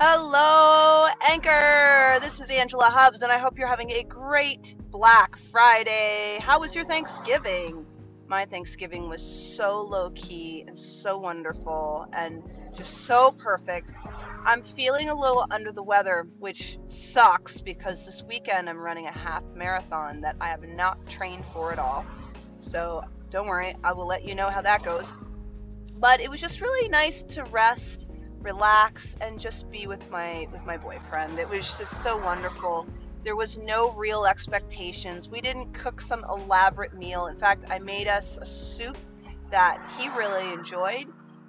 Hello, Anchor! This is Angela Hubbs, and I hope you're having a great Black Friday. How was your Thanksgiving? My Thanksgiving was so low-key and so wonderful and just so perfect. I'm feeling a little under the weather, which sucks because this weekend I'm running a half marathon that I have not trained for at all. So don't worry, I will let you know how that goes. But it was just really nice to rest, relax, and just be with my boyfriend. It was just so wonderful. There was no real expectations. We didn't cook some elaborate meal. In fact, I made us a soup that he really enjoyed,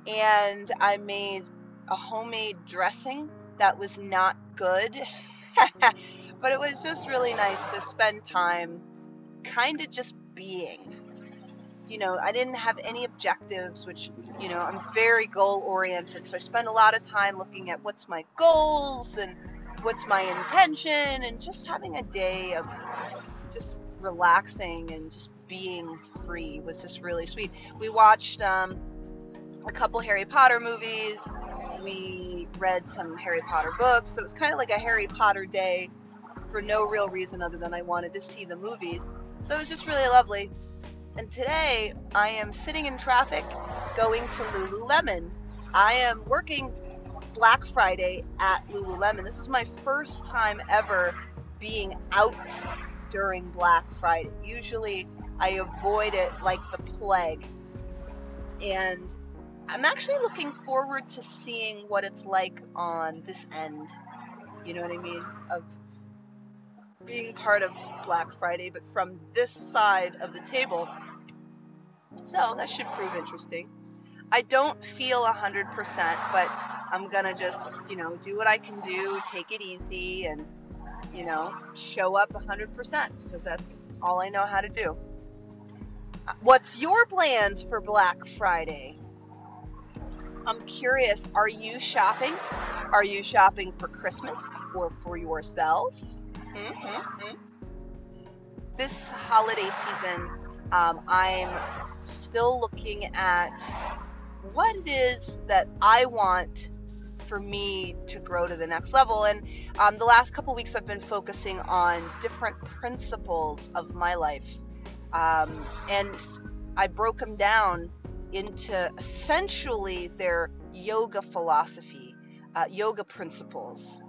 and I made a homemade dressing that was not good. But it was just really nice to spend time kind of just being. You know, I didn't have any objectives, which, you know, I'm very goal-oriented. So I spend a lot of time looking at what's my goals and what's my intention, and just having a day of just relaxing and just being free was just really sweet. We watched a couple Harry Potter movies. We read some Harry Potter books. So it was kind of like a Harry Potter day for no real reason other than I wanted to see the movies. So it was just really lovely. And today, I am sitting in traffic going to Lululemon. I am working Black Friday at Lululemon. This is my first time ever being out during Black Friday. Usually, I avoid it like the plague. And I'm actually looking forward to seeing what it's like on this end, you know what I mean, of being part of Black Friday, but from this side of the table. So that should prove interesting. I don't feel 100%, but I'm gonna just, you know, do what I can do, take it easy, and, you know, show up 100% because that's all I know how to do. What's your plans for Black Friday? I'm curious, are you shopping? Are you shopping for Christmas or for yourself? This holiday season, I'm still looking at what it is that I want for me to grow to the next level. And the last couple weeks, I've been focusing on different principles of my life. And I broke them down into essentially their yoga philosophy, yoga principles.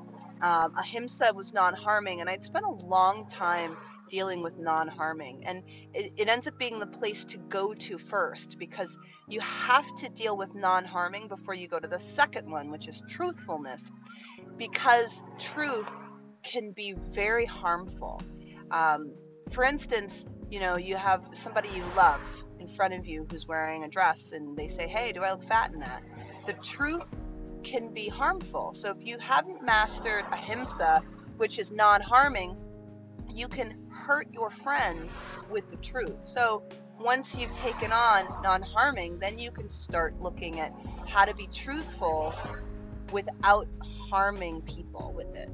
Ahimsa was non-harming, and I'd spent a long time dealing with non-harming, and it ends up being the place to go to first, because you have to deal with non-harming before you go to the second one, which is truthfulness, because truth can be very harmful. For instance, you know, you have somebody you love in front of you who's wearing a dress, and they say, hey, do I look fat in that? The truth can be harmful. So if you haven't mastered ahimsa, which is non-harming, you can hurt your friend with the truth. So once you've taken on non-harming, then you can start looking at how to be truthful without harming people with it.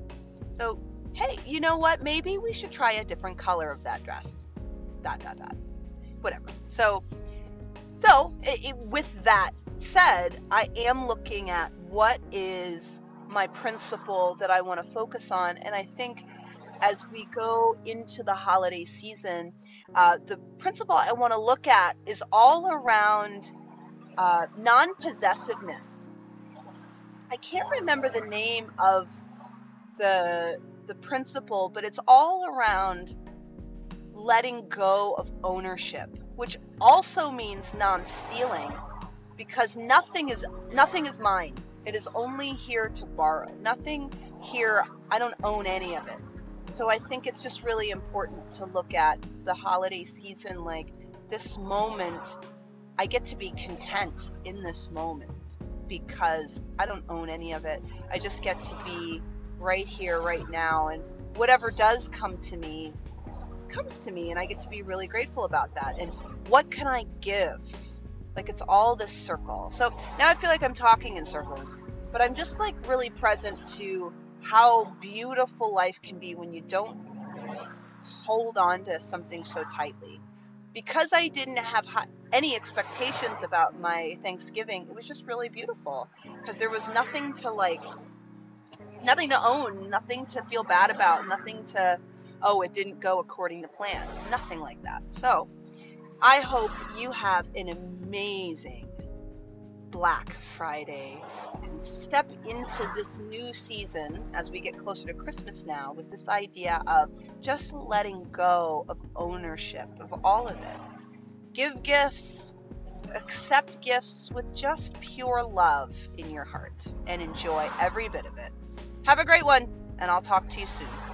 So, hey, you know what? Maybe we should try a different color of that dress. ... Whatever. So with that said, I am looking at what is my principle that I want to focus on, and I think as we go into the holiday season, the principle I want to look at is all around non-possessiveness. I can't remember the name of the principle, but it's all around letting go of ownership, which also means non-stealing, because nothing is mine. It is only here to borrow. Nothing here, I don't own any of it. So I think it's just really important to look at the holiday season like this moment. I get to be content in this moment because I don't own any of it. I just get to be right here, right now, and whatever does come to me, comes to me, and I get to be really grateful about that. And what can I give? Like, it's all this circle. So now I feel like I'm talking in circles, but I'm just like really present to how beautiful life can be when you don't hold on to something so tightly. Because I didn't have any expectations about my Thanksgiving, it was just really beautiful because there was nothing to like nothing to own, nothing to feel bad about, nothing to, oh, it didn't go according to plan, nothing like that. So I hope you have an amazing Black Friday and step into this new season as we get closer to Christmas now with this idea of just letting go of ownership of all of it. Give gifts, accept gifts with just pure love in your heart and enjoy every bit of it. Have a great one, and I'll talk to you soon.